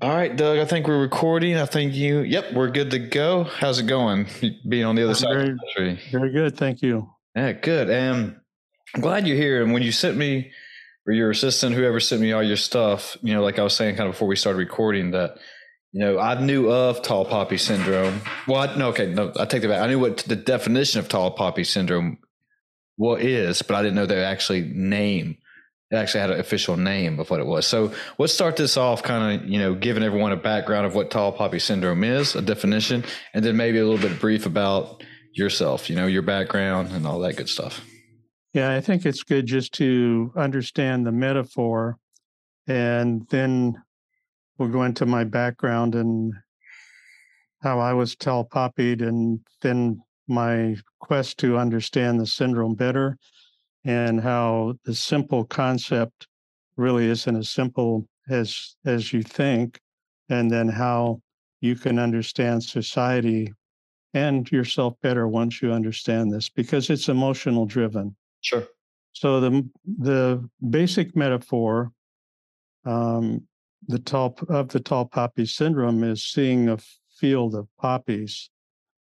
All right, Doug, I think we're recording. Yep, we're good to go. How's it going being on the other side of the country? Very good. Thank you. Yeah, good. And I'm glad you're here. And when you sent me, or your assistant, whoever sent me all your stuff, you know, like I was saying kind of before we started recording, that, you know, I knew of tall poppy syndrome. I take that back. I knew what the definition of tall poppy syndrome is, but I didn't know they actually had an official name of what it was. So let's start this off kind of, you know, giving everyone a background of what tall poppy syndrome is, a definition, and then maybe a little bit brief about yourself, you know, your background and all that good stuff. Yeah, I think it's good just to understand the metaphor, and then we'll go into my background and how I was tall poppied, and then my quest to understand the syndrome better, and how the simple concept really isn't as simple as you think, and then how you can understand society and yourself better once you understand this, because it's emotional driven. Sure. So the basic metaphor the tall poppy syndrome is seeing a field of poppies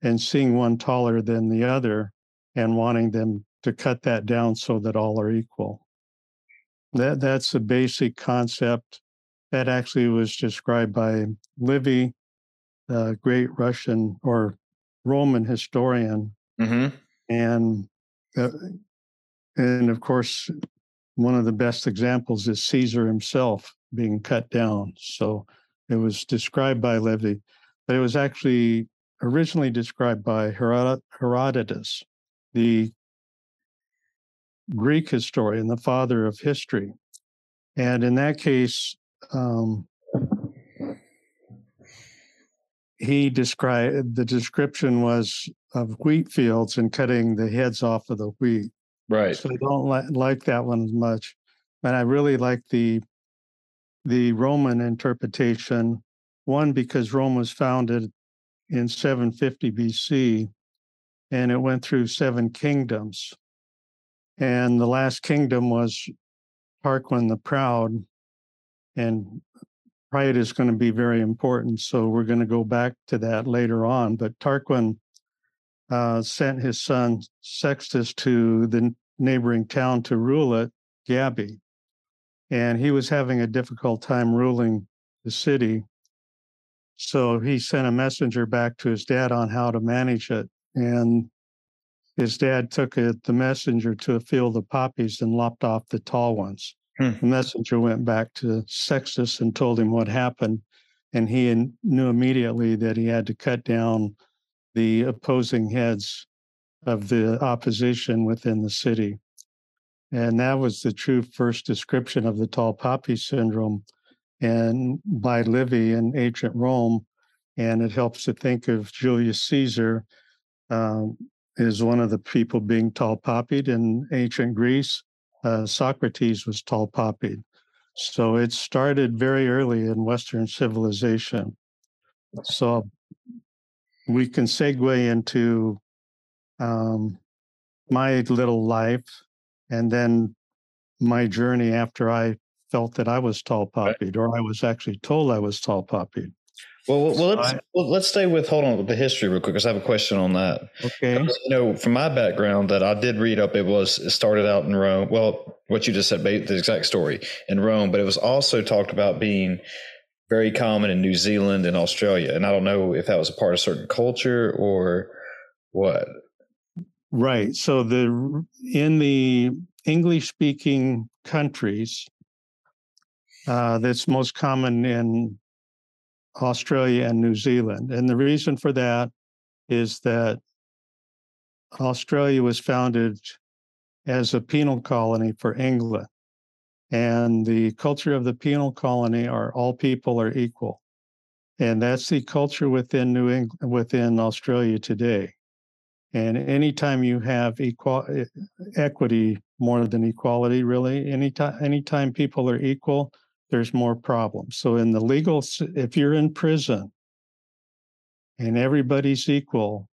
and seeing one taller than the other and wanting them to cut that down so that all are equal. That's the basic concept that actually was described by Livy, the great Russian or Roman historian. Mm-hmm. And of course, one of the best examples is Caesar himself being cut down. So it was described by Livy, but it was actually originally described by Herodotus, the Greek historian, the father of history. And in that case, the description was of wheat fields and cutting the heads off of the wheat. Right. So I don't like that one as much. But I really like the Roman interpretation. One, because Rome was founded in 750 BC, and it went through seven kingdoms. And the last kingdom was Tarquin the Proud, and pride is going to be very important, so we're going to go back to that later on. But Tarquin sent his son Sextus to the neighboring town to rule it, Gabii, and he was having a difficult time ruling the city. So he sent a messenger back to his dad on how to manage it, and his dad took the messenger to a field of poppies and lopped off the tall ones. Hmm. The messenger went back to Sextus and told him what happened, and he knew immediately that he had to cut down the opposing heads of the opposition within the city. And that was the true first description of the tall poppy syndrome, and by Livy in ancient Rome. And it helps to think of Julius Caesar, is one of the people being tall poppied in ancient Greece. Socrates was tall poppied. So it started very early in Western civilization. So we can segue into my little life and then my journey after I felt that I was tall poppied, or I was actually told I was tall poppied. Well, let's stay with, hold on, with the history real quick, because I have a question on that. Okay. You know, from my background that I did read up, it started out in Rome. Well, what you just said, the exact story in Rome, but it was also talked about being very common in New Zealand and Australia. And I don't know if that was a part of certain culture or what. Right. So in the English-speaking countries, that's most common in Australia and New Zealand. And the reason for that is that Australia was founded as a penal colony for England. And the culture of the penal colony are all people are equal. And that's the culture within within Australia today. And anytime you have equity more than equality, really, anytime people are equal, there's more problems. So in the legal, if you're in prison and everybody's equal,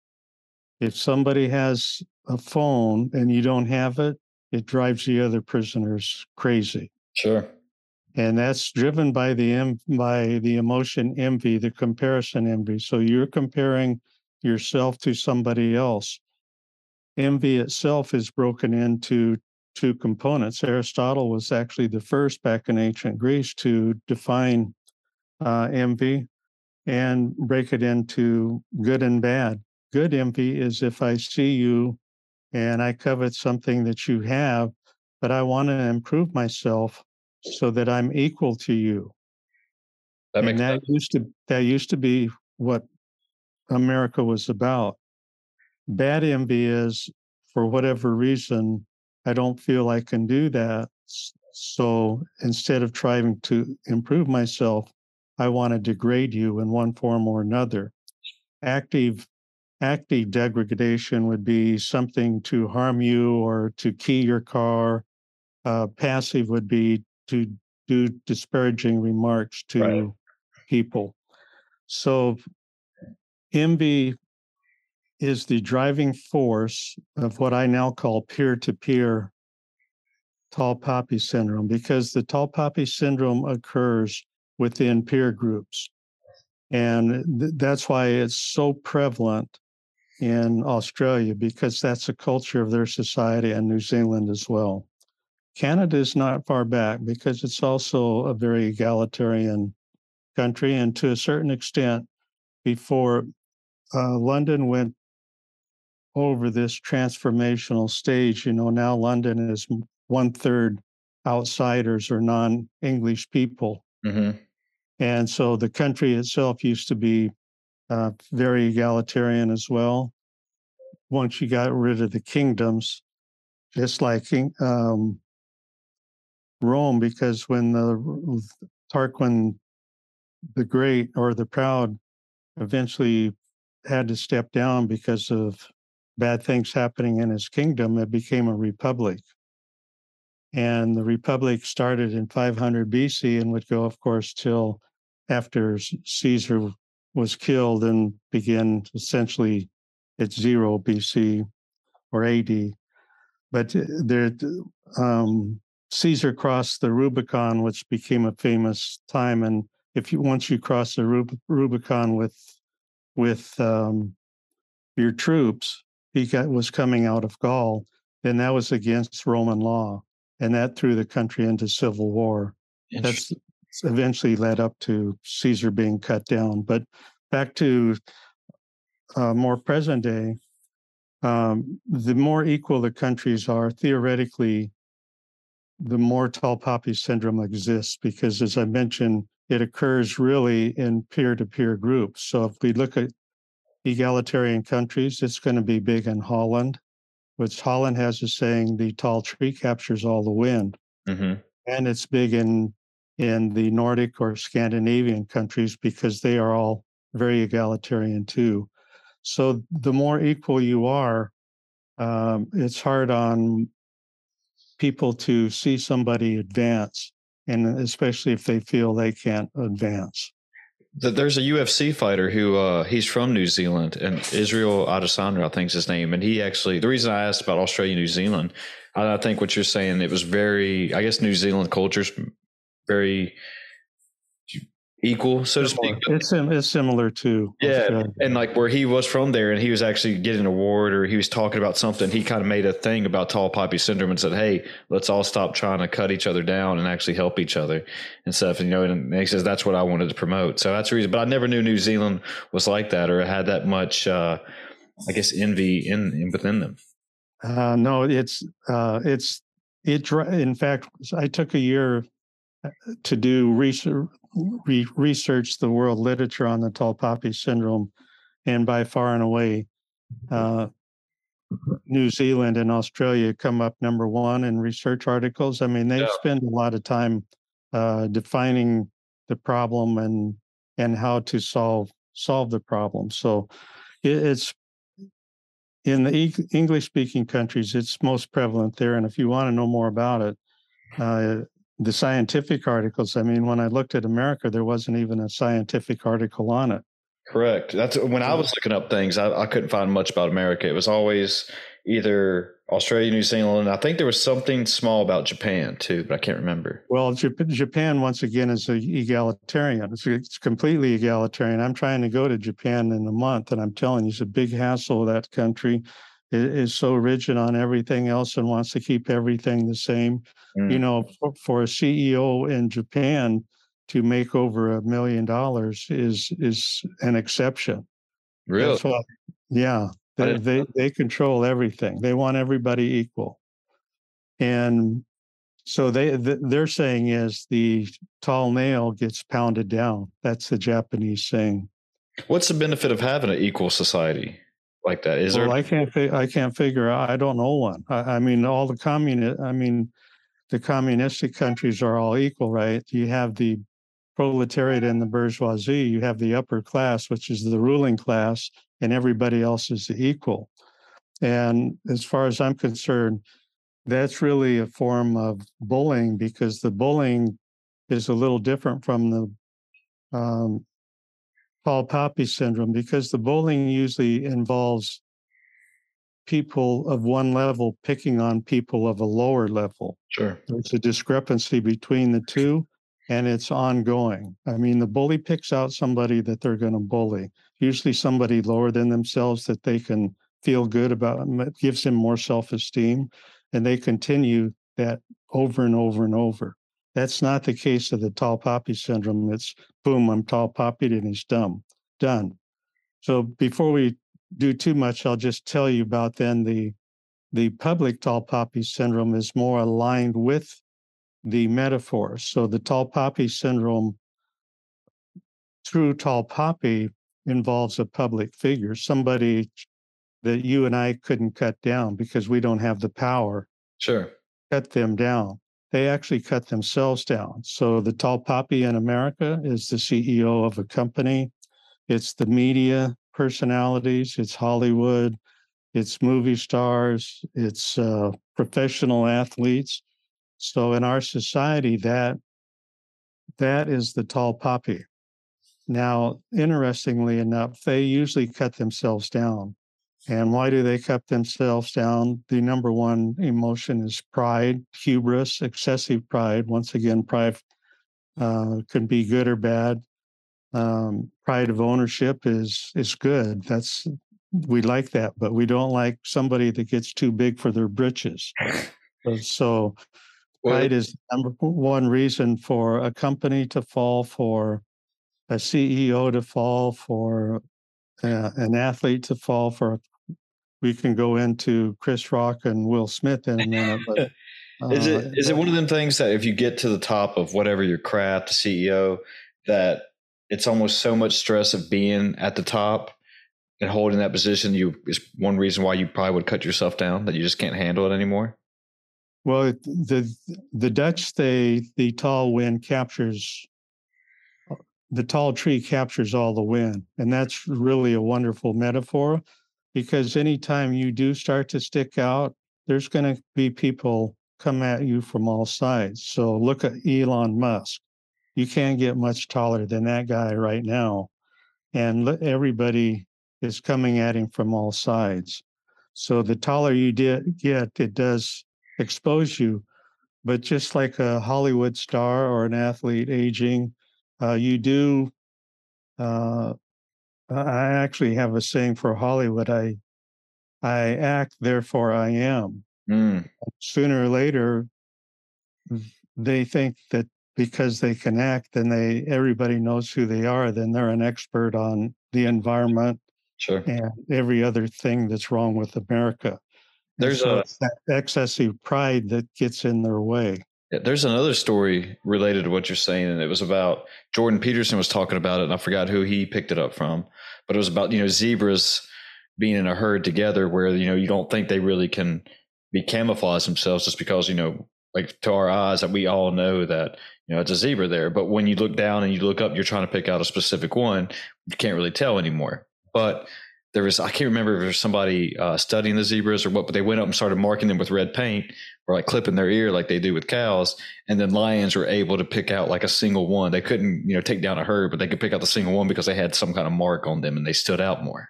if somebody has a phone and you don't have it, it drives the other prisoners crazy. Sure. And that's driven by the emotion envy, the comparison envy. So you're comparing yourself to somebody else. Envy itself is broken into two components. Aristotle was actually the first back in ancient Greece to define envy and break it into good and bad. Good envy is if I see you and I covet something that you have, but I want to improve myself so that I'm equal to you. That used to be what America was about. Bad envy is, for whatever reason, I don't feel I can do that. So instead of trying to improve myself, I want to degrade you in one form or another. Active degradation would be something to harm you or to key your car. Passive would be to do disparaging remarks to people. So envy is the driving force of what I now call peer-to-peer tall poppy syndrome, because the tall poppy syndrome occurs within peer groups. And that's why it's so prevalent in Australia, because that's a culture of their society, and New Zealand as well. Canada is not far back because it's also a very egalitarian country. And to a certain extent, before London went over this transformational stage, you know, now London is 1/3 outsiders or non-English people. Mm-hmm. And so the country itself used to be very egalitarian as well. Once you got rid of the kingdoms, just like Rome, because when the Tarquin the Great or the Proud eventually had to step down because of bad things happening in his kingdom, it became a republic. And the republic started in 500 BC and would go, of course, till after Caesar was killed and began essentially at 0 BC or AD. But there, Caesar crossed the Rubicon, which became a famous time. And if you once you cross the Rubicon with your troops, was coming out of Gaul, then that was against Roman law. And that threw the country into civil war. That's eventually led up to Caesar being cut down. But back to more present day, the more equal the countries are, theoretically, the more tall poppy syndrome exists, because, as I mentioned, it occurs really in peer-to-peer groups. So if we look at egalitarian countries, it's going to be big in Holland, which Holland has a saying, the tall tree captures all the wind. Mm-hmm. And it's big in the Nordic or Scandinavian countries, because they are all very egalitarian too. So the more equal you are, it's hard on people to see somebody advance, and especially if they feel they can't advance. There's a UFC fighter who he's from New Zealand, and Israel Adesanya, I think is his name. And he actually, the reason I asked about Australia, New Zealand, I think what you're saying, it was very, I guess New Zealand culture's very equal, so to speak. It's similar to Australia. And like where he was from there, and he was actually getting an award, or he was talking about something. He kind of made a thing about tall poppy syndrome and said, "Hey, let's all stop trying to cut each other down and actually help each other and stuff." And, you know, and he says that's what I wanted to promote. So that's the reason. But I never knew New Zealand was like that, or had that much, I guess, envy in within them. No, it's in fact, I took a year to do research the world literature on the tall poppy syndrome, and by far and away, New Zealand and Australia come up number one in research articles. I mean, they spend a lot of time defining the problem and how to solve the problem. So it's in the English-speaking countries, it's most prevalent there. And if you want to know more about it, the scientific articles, I mean, when I looked at America, there wasn't even a scientific article on it. Correct. That's when I was looking up things, I couldn't find much about America. It was always either Australia, New Zealand. I think there was something small about Japan too, but I can't remember. Well, Japan, once again, is egalitarian. It's completely egalitarian. I'm trying to go to Japan in a month, and I'm telling you, it's a big hassle. That country is so rigid on everything else and wants to keep everything the same. Mm. You know, for a CEO in Japan to make over $1 million is an exception. Really? Why, yeah. They control everything. They want everybody equal. And so their saying is the tall nail gets pounded down. That's the Japanese saying. What's the benefit of having an equal society like that? Is there? I can't figure out. I don't know one. The communistic countries are all equal, right? You have the proletariat and the bourgeoisie. You have the upper class, which is the ruling class, and everybody else is the equal. And as far as I'm concerned, that's really a form of bullying, because the bullying is a little different from the tall poppy syndrome, because the bullying usually involves people of one level picking on people of a lower level. Sure. There's a discrepancy between the two, and it's ongoing. I mean, the bully picks out somebody that they're going to bully, usually somebody lower than themselves that they can feel good about. It gives them more self-esteem, and they continue that over and over and over. That's not the case of the tall poppy syndrome. It's boom, I'm tall poppied and he's dumb. Done. So before we do too much, I'll just tell you about then the public tall poppy syndrome is more aligned with the metaphor. So the tall poppy syndrome, true tall poppy, involves a public figure, somebody that you and I couldn't cut down because we don't have the power. Sure. Cut them down. They actually cut themselves down. So the tall poppy in America is the CEO of a company. It's the media personalities. It's Hollywood. It's movie stars. It's professional athletes. So in our society, that is the tall poppy. Now, interestingly enough, they usually cut themselves down. And why do they cut themselves down? The number one emotion is pride, hubris, excessive pride. Once again, pride could be good or bad. Pride of ownership is good. That's, we like that, but we don't like somebody that gets too big for their britches. So pride is number one reason for a company to fall, for a CEO to fall, for an athlete to fall, for. We can go into Chris Rock and Will Smith in a minute. But, is it one of them things that if you get to the top of whatever your craft, CEO, that it's almost so much stress of being at the top and holding that position, is one reason why you probably would cut yourself down, that you just can't handle it anymore? Well, the Dutch say the tall tree captures all the wind. And that's really a wonderful metaphor, because anytime you do start to stick out, there's going to be people come at you from all sides. So look at Elon Musk. You can't get much taller than that guy right now. And everybody is coming at him from all sides. So the taller you get, it does expose you. But just like a Hollywood star or an athlete aging, You do. I actually have a saying for Hollywood. I act, therefore I am. Mm. Sooner or later, they think that because they can act and everybody knows who they are, then they're an expert on the environment and every other thing that's wrong with America. There's it's that excessive pride that gets in their way. There's another story related to what you're saying, and it was about Jordan Peterson was talking about it, and I forgot who he picked it up from, but it was about, zebras being in a herd together where, you don't think they really can be camouflage themselves just because, like to our eyes that we all know that, it's a zebra there. But when you look down and you look up, you're trying to pick out a specific one. You can't really tell anymore. But there was, I can't remember if there was somebody studying the zebras or what, but they went up and started marking them with red paint or like clipping their ear like they do with cows. And then lions were able to pick out like a single one. They couldn't, take down a herd, but they could pick out the single one because they had some kind of mark on them and they stood out more.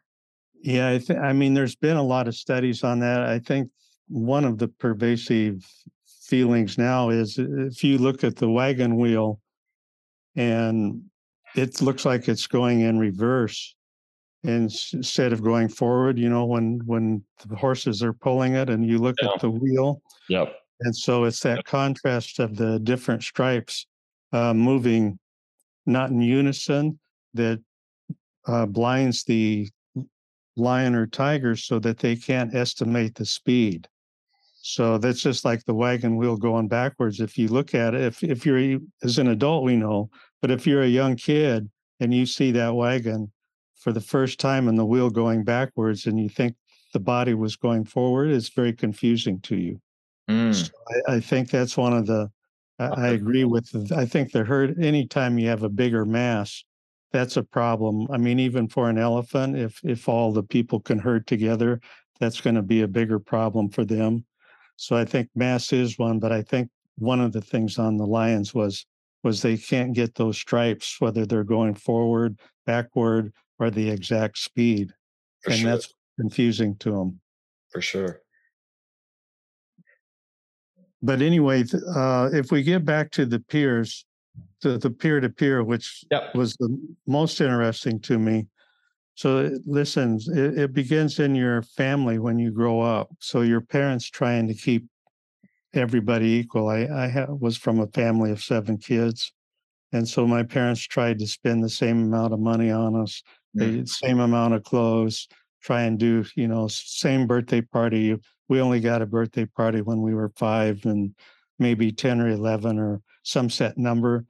Yeah. I mean, there's been a lot of studies on that. I think one of the pervasive feelings now is if you look at the wagon wheel and it looks like it's going in reverse instead of going forward, when the horses are pulling it and you look at the wheel. Yep. And so it's that contrast of the different stripes moving not in unison that blinds the lion or tiger so that they can't estimate the speed. So that's just like the wagon wheel going backwards. If you look at it, if you're as an adult, we know, but if you're a young kid and you see that wagon for the first time and the wheel going backwards and you think the body was going forward, it's very confusing to you. Mm. So I think that's one of the, I agree with, I think the herd, anytime you have a bigger mass, that's a problem. I mean, even for an elephant, if all the people can herd together, that's going to be a bigger problem for them. So I think mass is one, but I think one of the things on the lions was they can't get those stripes, whether they're going forward, backward, or the exact speed. And that's confusing to them. For sure. But anyway, if we get back to the peers, to the peer-to-peer, which was the most interesting to me. So listen, it begins in your family when you grow up. So your parents trying to keep everybody equal. I was from a family of 7 kids. And so my parents tried to spend the same amount of money on us, the same amount of clothes, try and do, same birthday party. We only got a birthday party when we were 5 and maybe 10 or 11 or some set number.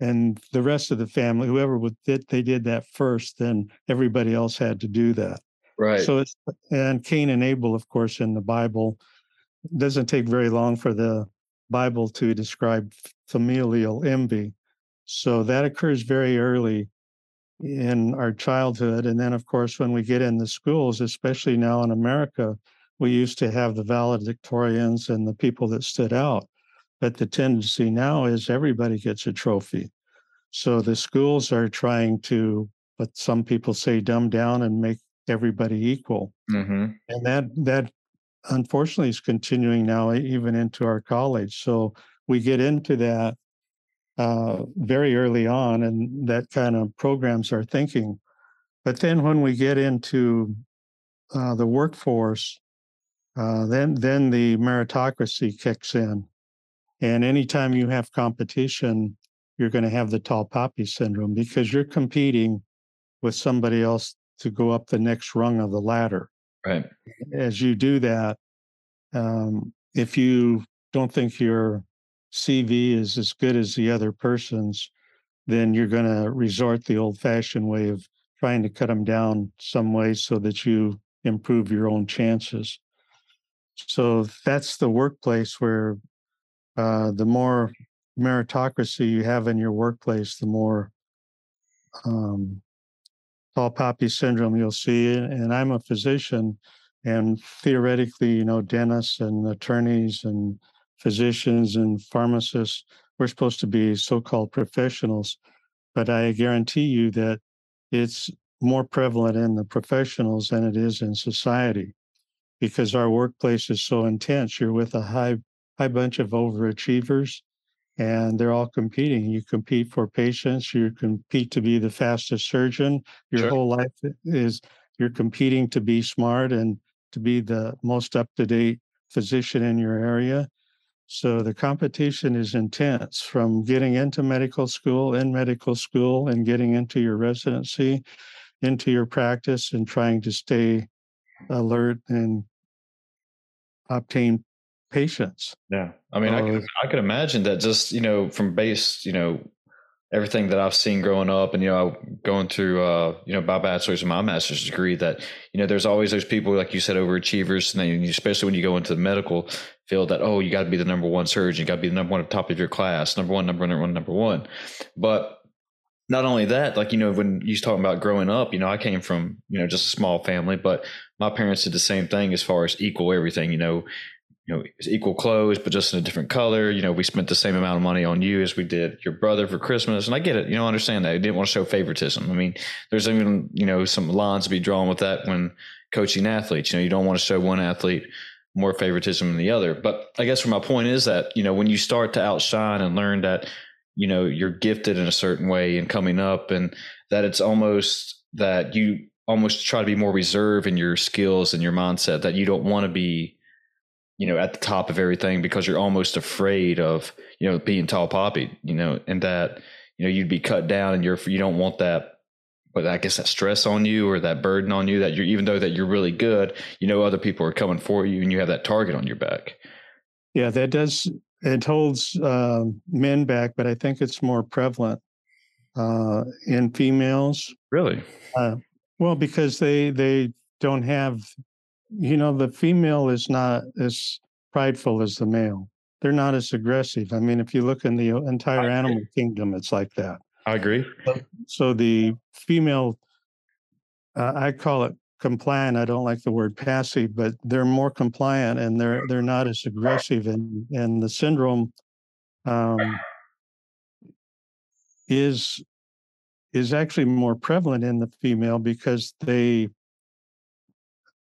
And the rest of the family, whoever they did that first, then everybody else had to do that. Right. So and Cain and Abel, of course, in the Bible, it doesn't take very long for the Bible to describe familial envy. So that occurs very early in our childhood. And then, of course, when we get in the schools, especially now in America, we used to have the valedictorians and the people that stood out. But the tendency now is everybody gets a trophy. So the schools are trying to, what some people say, dumb down and make everybody equal. Mm-hmm. And that unfortunately is continuing now even into our college. So we get into that very early on, and that kind of programs our thinking. But then when we get into the workforce, then the meritocracy kicks in. And anytime you have competition, you're going to have the tall poppy syndrome because you're competing with somebody else to go up the next rung of the ladder. Right. As you do that, if you don't think your CV is as good as the other person's, then you're going to resort the old-fashioned way of trying to cut them down some way so that you improve your own chances. So that's the workplace where the more meritocracy you have in your workplace, the more tall poppy syndrome you'll see. And I'm a physician, and theoretically, dentists and attorneys and physicians and pharmacists, we're supposed to be so-called professionals. But I guarantee you that it's more prevalent in the professionals than it is in society because our workplace is so intense. You're with a high bunch of overachievers, and they're all competing. You compete for patients, you compete to be the fastest surgeon. Your Sure. whole life is you're competing to be smart and to be the most up-to-date physician in your area. So the competition is intense, from getting into medical school and getting into your residency, into your practice, and trying to stay alert and obtain patients. Yeah. I mean, I can imagine that, just, you know, from base, you know, everything that I've seen growing up and, you know, going through, you know, my bachelor's and my master's degree, that, you know, there's always those people, like you said, overachievers. And then especially when you go into the medical field, that, oh, you got to be the number one surgeon, you got to be the number one at the top of your class, number one. But not only that, like, you know, when you're talking about growing up, you know, I came from, you know, just a small family, but my parents did the same thing as far as equal everything, you know, it's equal clothes, but just in a different color. You know, we spent the same amount of money on you as we did your brother for Christmas. And I get it. You know, I understand that. I didn't want to show favoritism. I mean, there's even, you know, some lines to be drawn with that when coaching athletes. You know, you don't want to show one athlete more favoritism than the other. But I guess my point is that, you know, when you start to outshine and learn that, you know, you're gifted in a certain way and coming up, and that it's almost that you almost try to be more reserved in your skills and your mindset, that you don't want to be, you know, at the top of everything, because you're almost afraid of, you know, being tall poppy, you know, and that, you know, you'd be cut down, and you don't want that, but I guess that stress on you or that burden on you, that you're, even though that you're really good, you know, other people are coming for you and you have that target on your back. Yeah, that does, it holds men back, but I think it's more prevalent in females. Really? Well, because they don't have, you know, the female is not as prideful as the male. They're not as aggressive. I mean, if you look in the entire animal kingdom, it's like that. I agree. So the female, I call it compliant. I don't like the word passive, but they're more compliant, and they're not as aggressive. And the syndrome is actually more prevalent in the female, because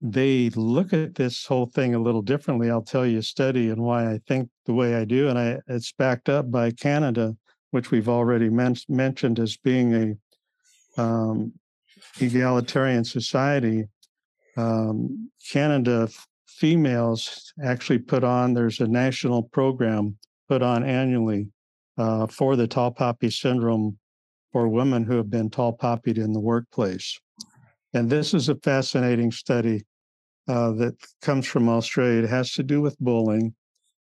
they look at this whole thing a little differently. I'll tell you a study and why I think the way I do. And it's backed up by Canada, which we've already mentioned as being a egalitarian society. Canada females actually put on, there's a national program put on annually for the tall poppy syndrome for women who have been tall poppied in the workplace. And this is a fascinating study that comes from Australia. It has to do with bullying.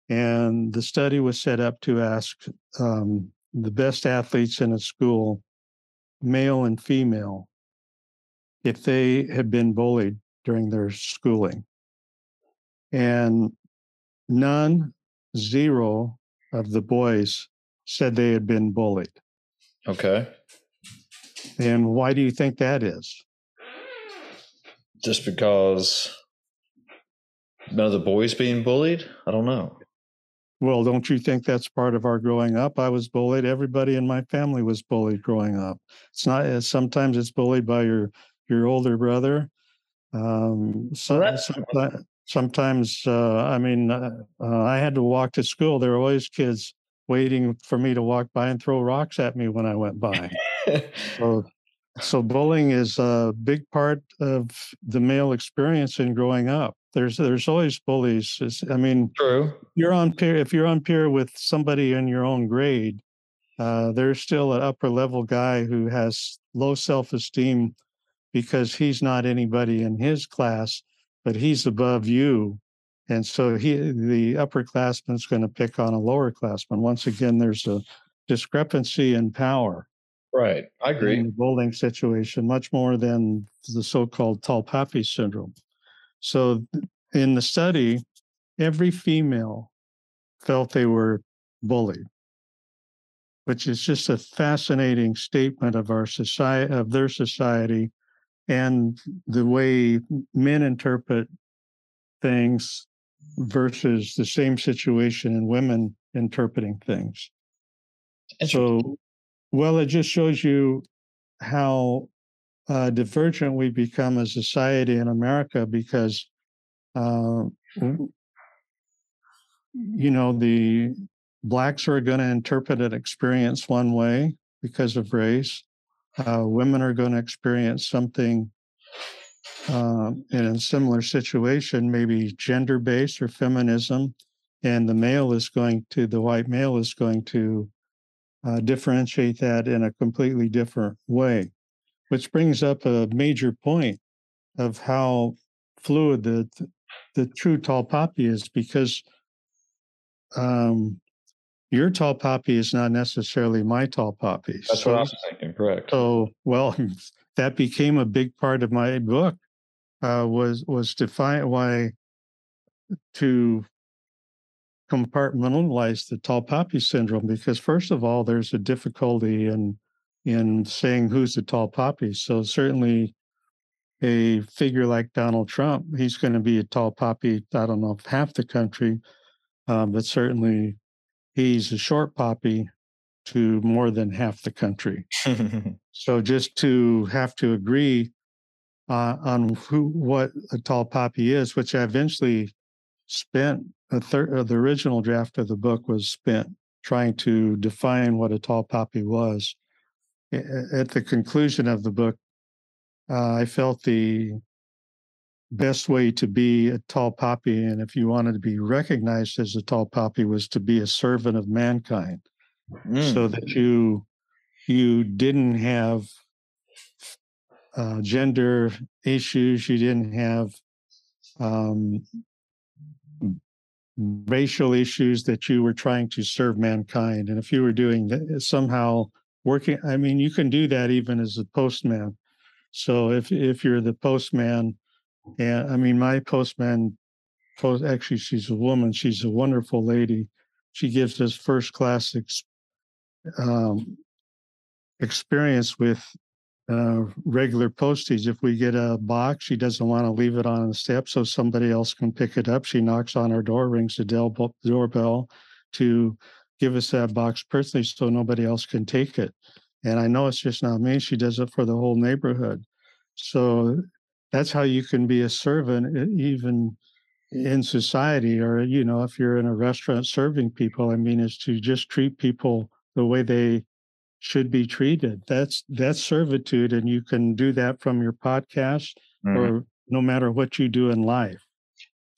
And the study was set up to ask the best athletes in a school, male and female, if they had been bullied during their schooling. And zero of the boys said they had been bullied. Okay. And why do you think that is? Just because none of the boys being bullied? I don't know. Well, don't you think that's part of our growing up? I was bullied. Everybody in my family was bullied growing up. It's not, sometimes it's bullied by your older brother. Sometimes, I had to walk to school. There were always kids waiting for me to walk by and throw rocks at me when I went by. So bullying is a big part of the male experience in growing up. There's always bullies. True. If you're on peer with somebody in your own grade, there's still an upper level guy who has low self-esteem because he's not anybody in his class, but he's above you. And so the upperclassman's going to pick on a lowerclassman. Once again, there's a discrepancy in power. Right. I agree. In the bullying situation, much more than the so-called tall poppy syndrome. So in the study, every female felt they were bullied, which is just a fascinating statement of our society, of their society, and the way men interpret things versus the same situation in women interpreting things. So, well, it just shows you how divergent we become as a society in America, because, you know, the blacks are going to interpret an experience one way because of race. Women are going to experience something in a similar situation, maybe gender-based or feminism, and the white male is going to differentiate that in a completely different way, which brings up a major point of how fluid the true tall poppy is, because your tall poppy is not necessarily my tall poppy. That's what I was thinking, correct. So, well, that became a big part of my book, was to find why to compartmentalize the tall poppy syndrome, because first of all, there's a difficulty in saying who's the tall poppy. So certainly a figure like Donald Trump, he's going to be a tall poppy, I don't know, half the country, but certainly he's a short poppy to more than half the country. So just to have to agree on what a tall poppy is, which I eventually spent a third of the original draft of the book was spent trying to define what a tall poppy was. At the conclusion of the book, I felt the best way to be a tall poppy, and if you wanted to be recognized as a tall poppy, was to be a servant of mankind, so that you didn't have gender issues, you didn't have racial issues, that you were trying to serve mankind. And if you were doing that, somehow working, I mean, you can do that even as a postman. So if you're the postman, and I mean, my postman, actually, she's a woman. She's a wonderful lady. She gives us first class experience with regular postage. If we get a box, she doesn't want to leave it on the step so somebody else can pick it up. She knocks on our door, rings the doorbell to give us that box personally so nobody else can take it. And I know it's just not me. She does it for the whole neighborhood. So that's how you can be a servant even in society, or, you know, if you're in a restaurant serving people, I mean, is to just treat people the way they should be treated. That's servitude. And you can do that from your podcast or no matter what you do in life.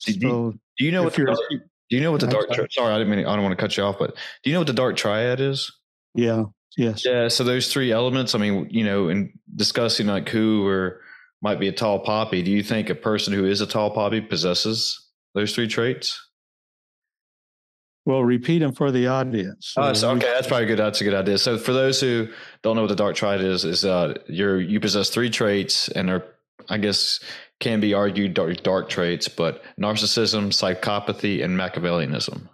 Do you know what the dark triad? Sorry, I don't want to cut you off, but do you know what the dark triad is? Yeah. Yes. Yeah. So those three elements, I mean, you know, in discussing like who or might be a tall poppy, do you think a person who is a tall poppy possesses those three traits? Well, repeat them for the audience. Okay, that's probably good. That's a good idea. So for those who don't know what the dark triad is you possess three traits, and are, I guess, can be argued dark traits, but narcissism, psychopathy, and Machiavellianism.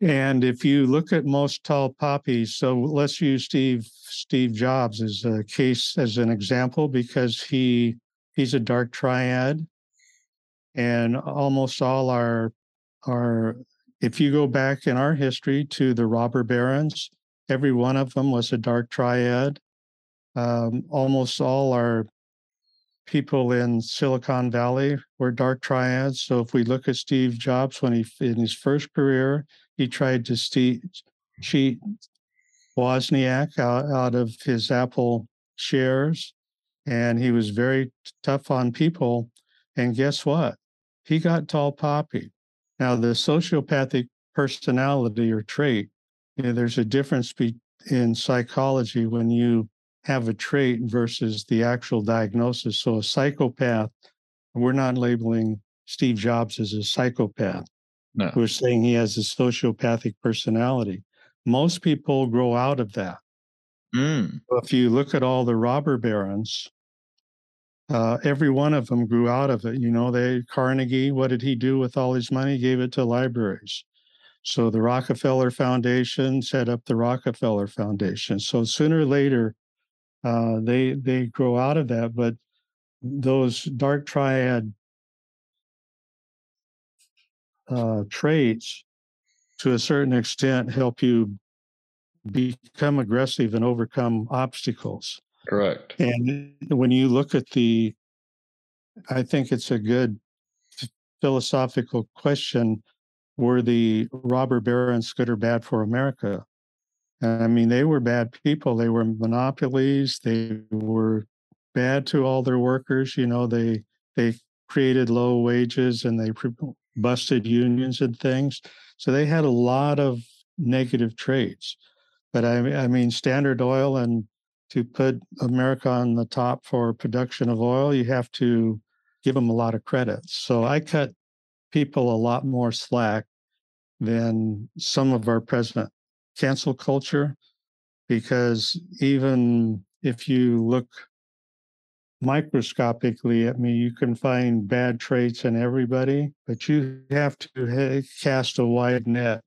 And if you look at most tall poppies, so let's use Steve Jobs as a case, as an example, because he's a dark triad, and almost all are, if you go back in our history to the robber barons, every one of them was a dark triad. Almost all our people in Silicon Valley were dark triads. So if we look at Steve Jobs, when in his first career, he tried to cheat Wozniak out of his Apple shares, and he was very tough on people. And guess what? He got tall poppy. Now, the sociopathic personality or trait, you know, there's a difference in psychology when you have a trait versus the actual diagnosis. So a psychopath, we're not labeling Steve Jobs as a psychopath. No. We're saying he has a sociopathic personality. Most people grow out of that. If you look at all the robber barons, every one of them grew out of it. You know, Carnegie, what did he do with all his money? He gave it to libraries. So the Rockefeller Foundation set up the Rockefeller Foundation. So sooner or later, they grow out of that. But those dark triad traits, to a certain extent, help you become aggressive and overcome obstacles. Correct. And when you look at I think it's a good philosophical question, were the robber barons good or bad for America? I mean, they were bad people. They were monopolies. They were bad to all their workers. You know, they created low wages and they busted unions and things. So they had a lot of negative traits. But I mean, Standard Oil, and to put America on the top for production of oil, you have to give them a lot of credit. So I cut people a lot more slack than some of our president. Cancel culture, because even if you look microscopically at me, you can find bad traits in everybody, but you have to cast a wide net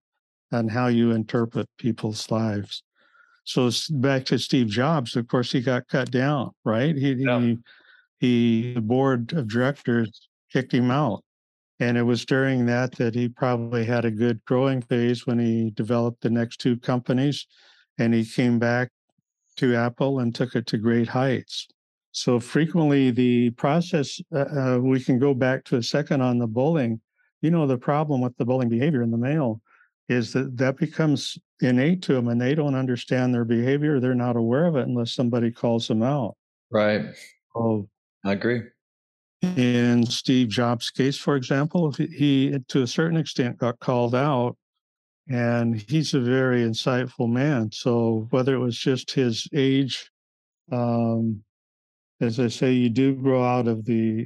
on how you interpret people's lives. So back to Steve Jobs, of course, he got cut down, right? The board of directors kicked him out. And it was during that he probably had a good growing phase when he developed the next two companies, and he came back to Apple and took it to great heights. So frequently the process, we can go back to a second on the bullying. You know, the problem with the bullying behavior in the male is that becomes innate to them, and they don't understand their behavior. They're not aware of it unless somebody calls them out. Right. Oh, I agree. In Steve Jobs' case, for example, he, to a certain extent, got called out, and he's a very insightful man. So whether it was just his age, as I say, many people do grow out of the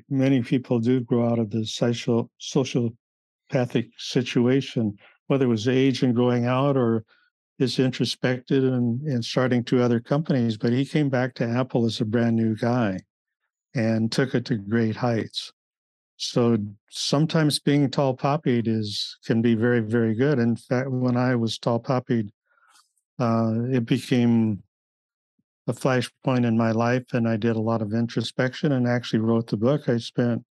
sociopathic situation, whether it was age and going out or is introspected and starting two other companies. But he came back to Apple as a brand new guy and took it to great heights. So sometimes being tall poppied can be very, very good. In fact, when I was tall poppied, it became a flashpoint in my life, and I did a lot of introspection and actually wrote the book. I spent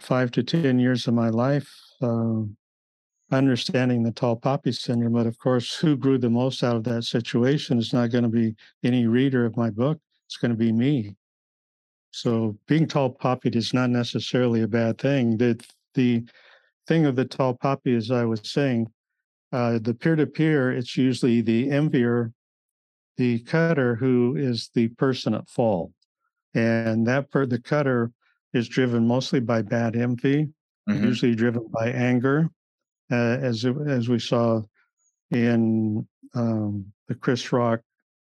5 to 10 years of my life understanding the tall poppy syndrome. But of course, who grew the most out of that situation is not going to be any reader of my book. It's going to be me. So being tall poppied is not necessarily a bad thing. The thing of the tall poppy, as I was saying, the peer-to-peer, it's usually the envier, the cutter, who is the person at fault. And the cutter is driven mostly by bad envy, usually driven by anger, as we saw in the Chris Rock,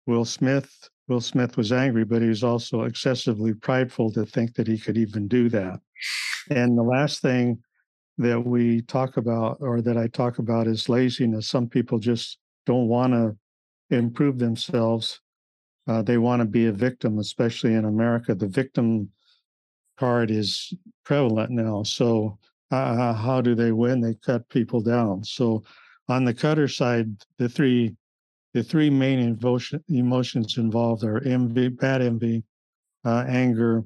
Will Smith. Will Smith was angry, but he was also excessively prideful to think that he could even do that. And the last thing that we talk about, or that I talk about, is laziness. Some people just don't want to improve themselves. They want to be a victim, especially in America. The victim card is prevalent now. So how do they win? They cut people down. So on the cutter side, the three main emotions involved are envy, bad envy, anger,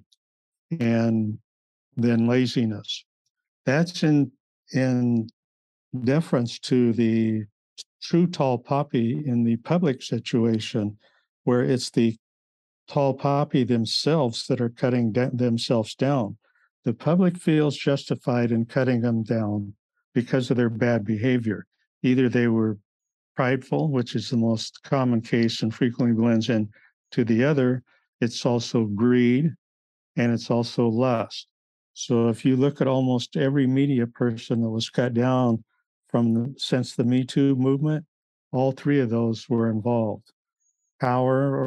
and then laziness. That's in deference to the true tall poppy in the public situation, where it's the tall poppy themselves that are cutting themselves down. The public feels justified in cutting them down because of their bad behavior. Either they were prideful, which is the most common case and frequently blends in to the other. It's also greed, and it's also lust. So if you look at almost every media person that was cut down since the Me Too movement, all three of those were involved. Power.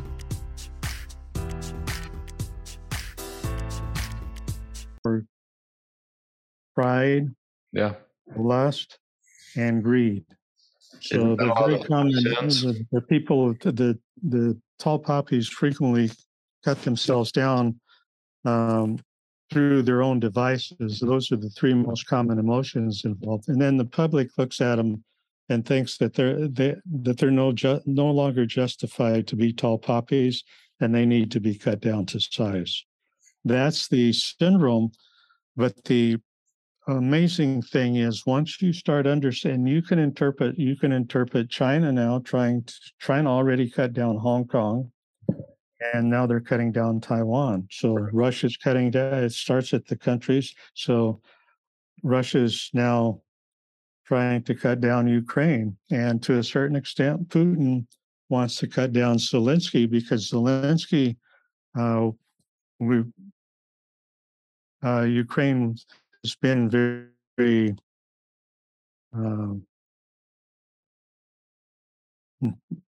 Pride, lust, and greed. So they're very common. The people, the tall poppies frequently cut themselves down through their own devices. Those are the three most common emotions involved. And then the public looks at them and thinks that they're no longer justified to be tall poppies, and they need to be cut down to size. That's the syndrome. But the amazing thing is, once you start understanding, you can interpret China now trying to already cut down Hong Kong, and now they're cutting down Taiwan. So Russia's cutting down. It starts at the countries. So Russia's now trying to cut down Ukraine, and to a certain extent, Putin wants to cut down Zelensky because Zelensky, Ukraine has been very, very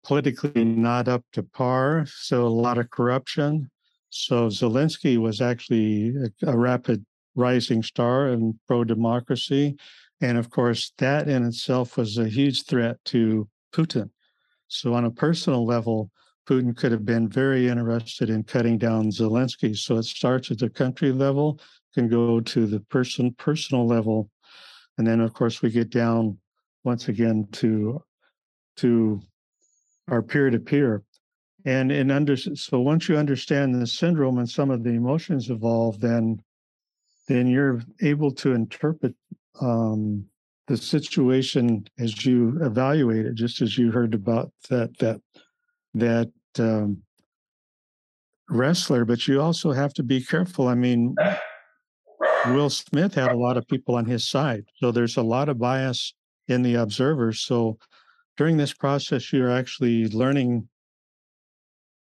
politically not up to par, so a lot of corruption. So Zelensky was actually a rapid rising star in pro-democracy. And of course, that in itself was a huge threat to Putin. So on a personal level, Putin could have been very interested in cutting down Zelensky. So it starts at the country level, can go to the personal level. And then, of course, we get down once again to our peer-to-peer. And so once you understand the syndrome and some of the emotions involved, then you're able to interpret the situation as you evaluate it, just as you heard about that wrestler, but you also have to be careful. I mean, Will Smith had a lot of people on his side, so there's a lot of bias in the observer. So during this process, you're actually learning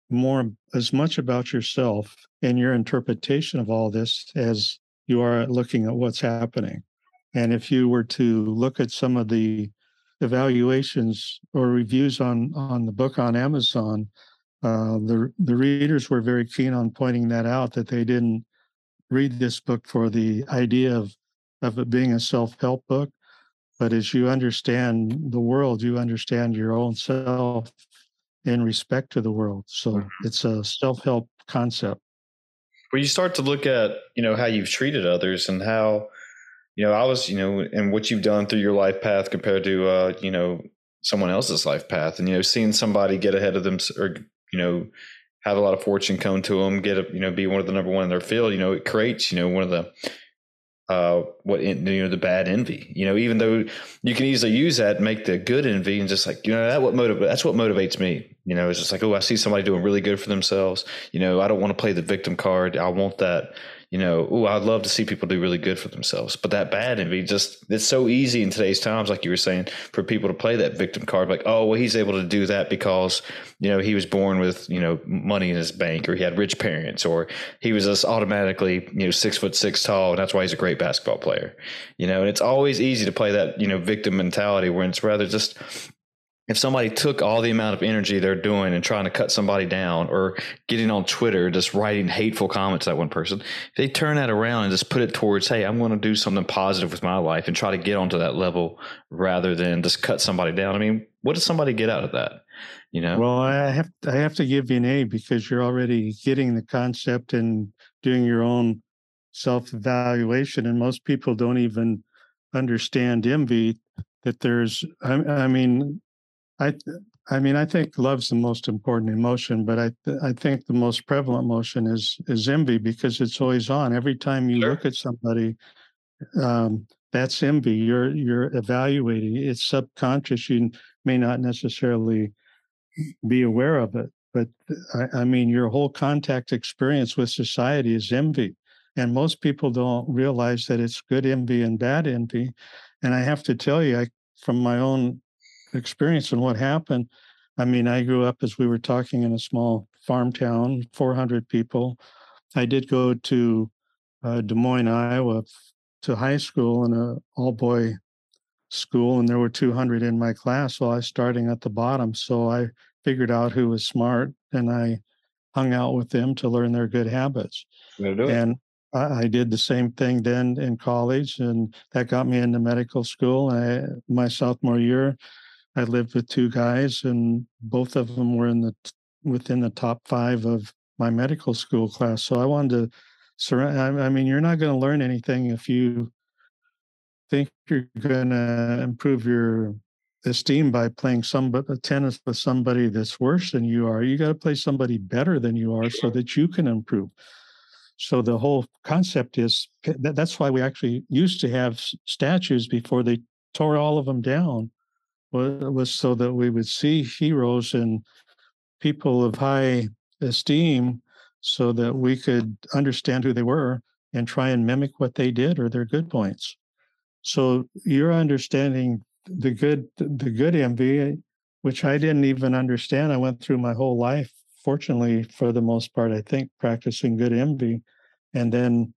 more as much about yourself and your interpretation of all this as you are looking at what's happening. And if you were to look at some of the evaluations or reviews on the book on Amazon, the readers were very keen on pointing that out, that they didn't read this book for the idea of it being a self-help book. But as you understand the world, you understand your own self in respect to the world. So it's a self-help concept. Well, you start to look at, how you've treated others and how, and what you've done through your life path compared to, someone else's life path, and, seeing somebody get ahead of them or, have a lot of fortune come to them, be one of the number one in their field, it creates, one of the, the bad envy, even though you can easily use that and make the good envy and just like, that's what motivates me. It's just like, oh, I see somebody doing really good for themselves. I don't want to play the victim card. I want that. I'd love to see people do really good for themselves. But that bad envy, it's so easy in today's times, like you were saying, for people to play that victim card, like, oh, well, he's able to do that because, he was born with, money in his bank, or he had rich parents, or he was just automatically, 6'6" tall, and that's why he's a great basketball player. And it's always easy to play that, victim mentality, when it's rather just, if somebody took all the amount of energy they're doing and trying to cut somebody down or getting on Twitter, just writing hateful comments to that one person, if they turn that around and just put it towards, hey, I'm going to do something positive with my life and try to get onto that level rather than just cut somebody down. I mean, what does somebody get out of that? Well, I have to give you an A, because you're already getting the concept and doing your own self-evaluation. And most people don't even understand envy, that there's, I think love's the most important emotion, but I think the most prevalent emotion is envy, because it's always on. Every time you look at somebody, that's envy. You're evaluating. It's subconscious. You may not necessarily be aware of it, but your whole contact experience with society is envy. And most people don't realize that it's good envy and bad envy. And I have to tell you, from my own experience and what happened, I mean, I grew up, as we were talking, in a small farm town, 400 people. I did go to Des Moines, Iowa, to high school in an all-boy school, and there were 200 in my class, so I was starting at the bottom. So I figured out who was smart, and I hung out with them to learn their good habits. And I did the same thing then in college, and that got me into medical school. My sophomore year, I lived with two guys, and both of them were in within the top five of my medical school class. So I wanted to surround. I mean, you're not going to learn anything if you think you're going to improve your esteem by playing tennis with somebody that's worse than you are. You got to play somebody better than you are so that you can improve. So the whole concept is that's why we actually used to have statues before they tore all of them down, was so that we would see heroes and people of high esteem so that we could understand who they were and try and mimic what they did or their good points. So you're understanding the good envy, which I didn't even understand. I went through my whole life, fortunately, for the most part, I think, practicing good envy, and then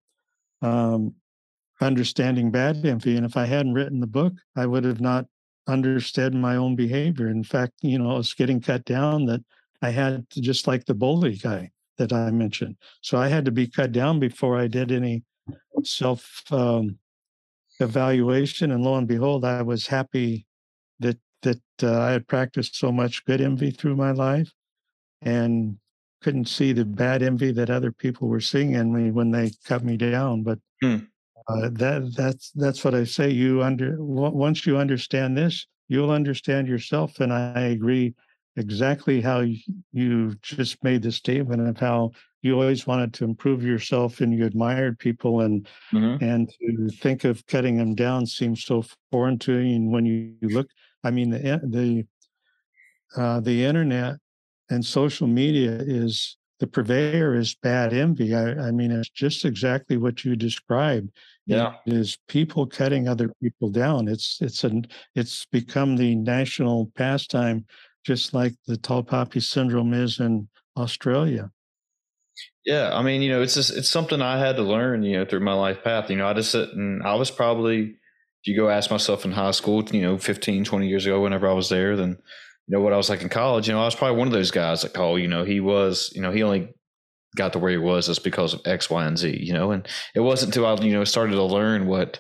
understanding bad envy. And if I hadn't written the book, I would have not understood my own behavior. In fact, you know, it's getting cut down that I had to, just like the bully guy that I mentioned. So I had to be cut down before I did any self evaluation. And lo and behold, I was happy that I had practiced so much good envy through my life, and couldn't see the bad envy that other people were seeing in me when they cut me down. But that's what I say. Once you understand this, you'll understand yourself. And I agree exactly how you just made the statement of how you always wanted to improve yourself, and you admired people, and and to think of cutting them down seems so foreign to you. And when you look, I mean, the internet and social media is the purveyor is bad envy. I mean, it's just exactly what you described. Yeah, it is people cutting other people down. It's become the national pastime, just like the tall poppy syndrome is in Australia. Yeah, I mean, you know, it's something I had to learn, you know, through my life path. You know, I just and I was probably, if you go ask myself in high school, you know, 15, 20 years ago, whenever I was there, then, you know, what I was like in college, you know, I was probably one of those guys that he only got to where he was just because of X, Y, and Z, you know. And it wasn't until I, you know, started to learn what,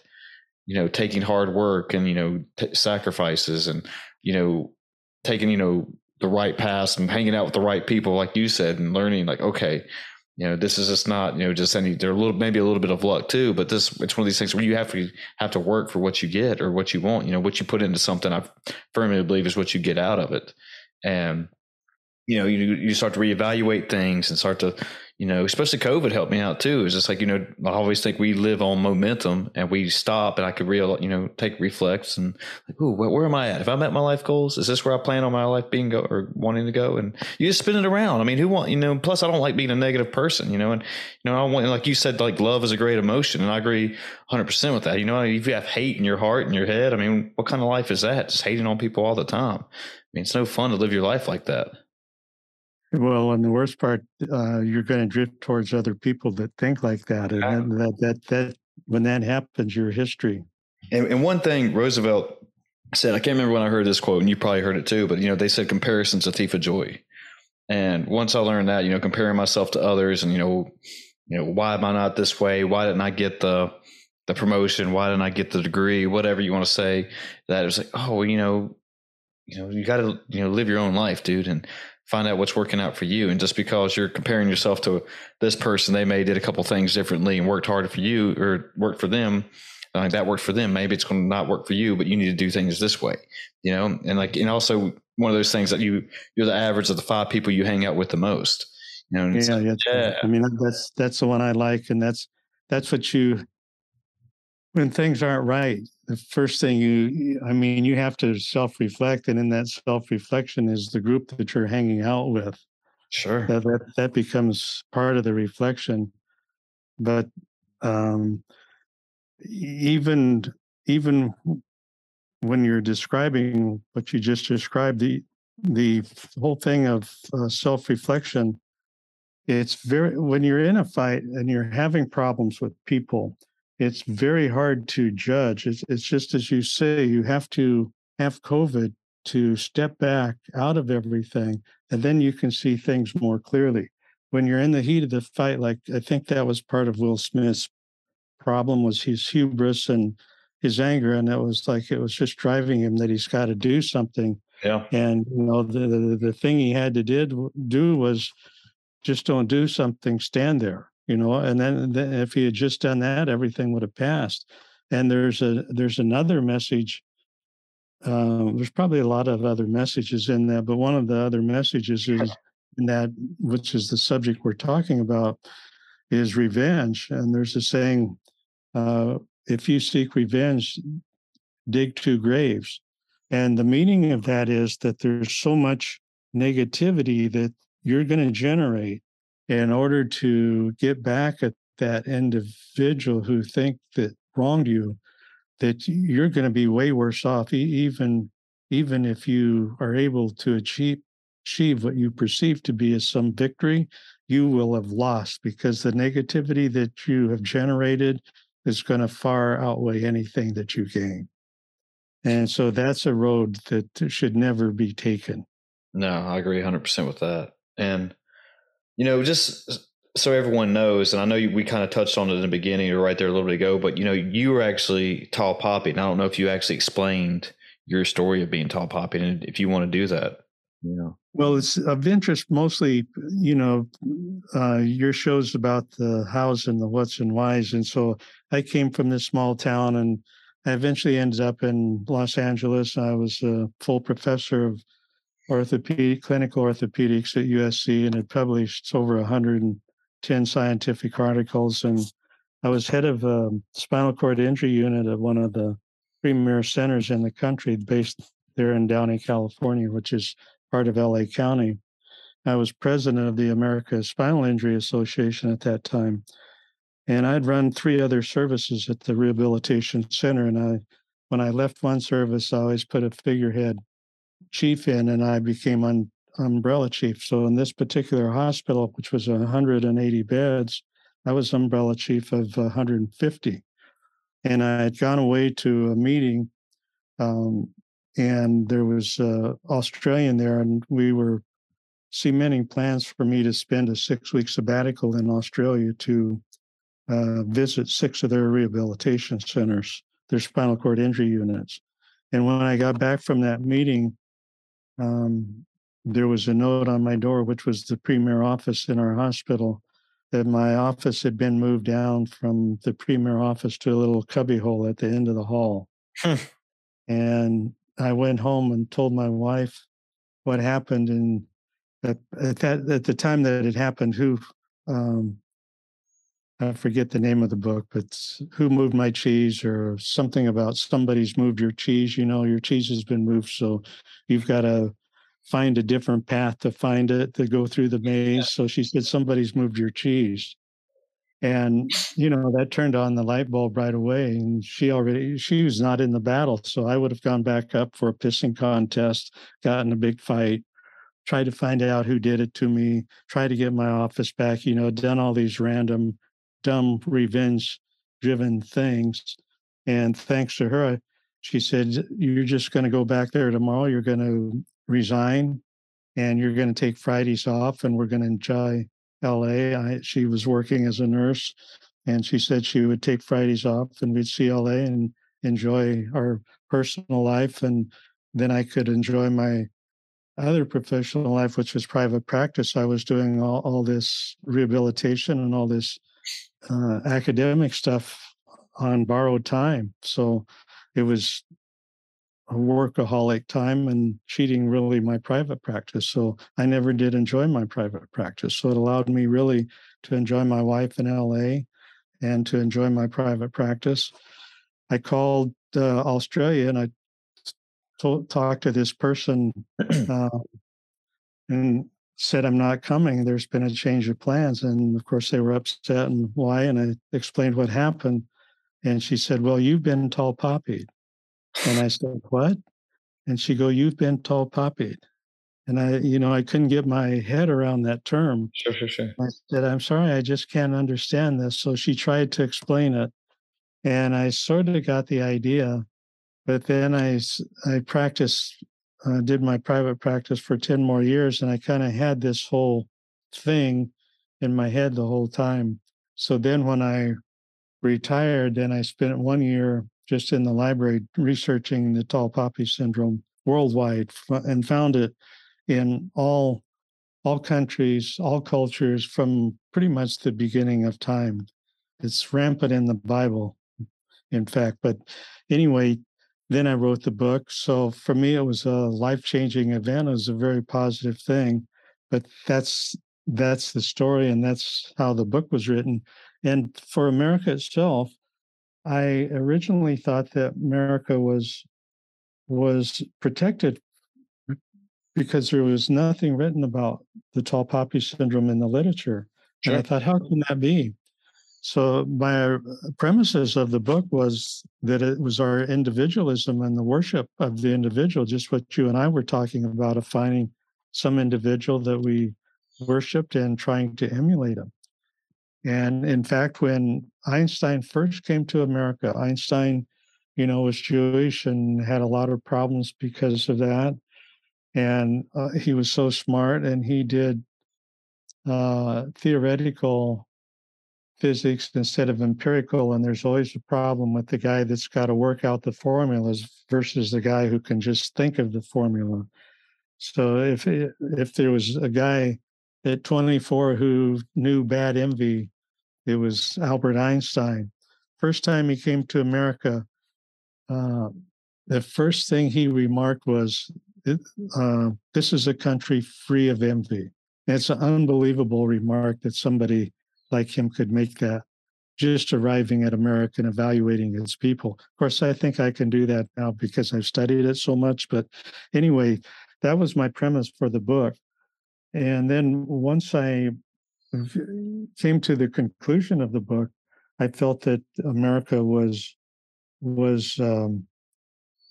you know, taking hard work and, you know, sacrifices and, you know, taking, you know, the right paths and hanging out with the right people, like you said, and learning like, okay, you know, this is just not, you know, just maybe a little bit of luck too, but it's one of these things where you have to work for what you get or what you want. You know, what you put into something, I firmly believe, is what you get out of it. And, you know, you start to reevaluate things and start to, you know, especially COVID helped me out too. It's just like, you know, I always think we live on momentum, and we stop, and I could reflect and like, ooh, where am I at? Have I met my life goals? Is this where I plan on my life being or wanting to go? And you just spin it around. I mean, plus I don't like being a negative person, you know, and, you know, I want, like you said, like love is a great emotion, and I agree 100% with that. You know, if you have hate in your heart and your head, I mean, what kind of life is that? Just hating on people all the time. I mean, it's no fun to live your life like that. Well, and the worst part, you're going to drift towards other people that think like that, and that when that happens, your history. And one thing Roosevelt said, I can't remember when I heard this quote, and you probably heard it too, but, you know, they said comparison's a thief of joy. And once I learned that, you know, comparing myself to others, and you know, why am I not this way? Why didn't I get the promotion? Why didn't I get the degree? Whatever you want to say, that it was like, oh, you know, you got to, you know, live your own life, dude, and find out what's working out for you. And just because you're comparing yourself to this person, they may did a couple things differently and worked harder for you, or worked for them. Like that worked for them. Maybe it's going to not work for you, but you need to do things this way, you know? And like, and also one of those things that you're the average of the five people you hang out with the most, you know? And yeah, like, yeah. I mean, that's the one I like. And that's what when things aren't right, the first thing you have to self-reflect, and in that self-reflection is the group that you're hanging out with. Sure. That becomes part of the reflection. But even when you're describing what you just described, the whole thing of self-reflection, it's very, when you're in a fight and you're having problems with people, it's very hard to judge. It's just as you say, you have to have COVID to step back out of everything, and then you can see things more clearly. When you're in the heat of the fight, like I think that was part of Will Smith's problem, was his hubris and his anger, and it was like it was just driving him that he's got to do something. Yeah. And you know, the thing he had to do was just don't do something, stand there, you know. And then if he had just done that, everything would have passed. And there's another message. There's probably a lot of other messages in that, but one of the other messages is in that, which is the subject we're talking about, is revenge. And there's a saying, if you seek revenge, dig two graves. And the meaning of that is that there's so much negativity that you're going to generate in order to get back at that individual who think that wronged you, that you're going to be way worse off, even if you are able to achieve what you perceive to be as some victory. You will have lost because the negativity that you have generated is going to far outweigh anything that you gain. And so that's a road that should never be taken. No, I agree 100% with that. And, you know, just so everyone knows, and I know we kind of touched on it in the beginning or right there a little bit ago, but, you know, you were actually tall poppy. And I don't know if you actually explained your story of being tall poppy and if you want to do that. Yeah. Well, it's of interest mostly, you know, your show's about the hows and the whats and whys. And so I came from this small town and I eventually ended up in Los Angeles. I was a full professor of clinical orthopedics at USC and had published over 110 scientific articles. And I was head of a spinal cord injury unit at one of the premier centers in the country based there in Downey, California, which is part of LA County. I was president of the American Spinal Injury Association at that time. And I'd run three other services at the rehabilitation center. And when I left one service, I always put a figurehead chief in, and I became umbrella chief. So in this particular hospital, which was 180 beds, I was umbrella chief of 150. And I had gone away to a meeting, and there was an Australian there, and we were cementing plans for me to spend a 6-week sabbatical in Australia to visit 6 of their rehabilitation centers, their spinal cord injury units. And when I got back from that meeting, there was a note on my door, which was the premier office in our hospital, that my office had been moved down from the premier office to a little cubbyhole at the end of the hall. And I went home and told my wife what happened, and at the time that it happened, I forget the name of the book, but Who Moved My Cheese, or something about somebody's moved your cheese. You know, your cheese has been moved, so you've got to find a different path to find it, to go through the maze. Yeah. So she said, somebody's moved your cheese. And, you know, that turned on the light bulb right away. And she was not in the battle. So I would have gone back up for a pissing contest, gotten a big fight, tried to find out who did it to me, tried to get my office back, you know, done all these random, dumb, revenge-driven things. And thanks to her, she said, you're just going to go back there tomorrow. You're going to resign and you're going to take Fridays off and we're going to enjoy LA. She was working as a nurse, and she said she would take Fridays off and we'd see LA and enjoy our personal life. And then I could enjoy my other professional life, which was private practice. I was doing all this rehabilitation and all this academic stuff on borrowed time. So it was a workaholic time and cheating really my private practice. So I never did enjoy my private practice. So it allowed me really to enjoy my wife in LA and to enjoy my private practice. I called Australia and I talked to this person and said, I'm not coming. There's been a change of plans. And of course they were upset and why. And I explained what happened. And she said, well, you've been tall poppied. And I said, what? And she go, you've been tall poppied. And I couldn't get my head around that term. Sure. I said, I'm sorry, I just can't understand this. So she tried to explain it. And I sort of got the idea. But then I practiced, did my private practice for 10 more years. And I kind of had this whole thing in my head the whole time. So then when I retired, then I spent 1 year just in the library researching the tall poppy syndrome worldwide, and found it in all countries, all cultures, from pretty much the beginning of time. It's rampant in the Bible, in fact. But anyway, then I wrote the book. So for me, it was a life-changing event. It was a very positive thing. But that's the story, and that's how the book was written. And for America itself, I originally thought that America was protected because there was nothing written about the tall poppy syndrome in the literature. Sure. And I thought, how can that be? So my premises of the book was that it was our individualism and the worship of the individual, just what you and I were talking about, of finding some individual that we worshipped and trying to emulate him. And in fact, when Einstein first came to America, Einstein, was Jewish and had a lot of problems because of that. And he was so smart, and he did theoretical physics instead of empirical. And there's always a problem with the guy that's got to work out the formulas versus the guy who can just think of the formula. So if there was a guy at 24 who knew bad envy, it was Albert Einstein. First time he came to America, the first thing he remarked was, this is a country free of envy. And it's an unbelievable remark that somebody like him could make that, just arriving at America and evaluating its people. Of course, I think I can do that now because I've studied it so much. But anyway, that was my premise for the book. And then once I came to the conclusion of the book, I felt that America was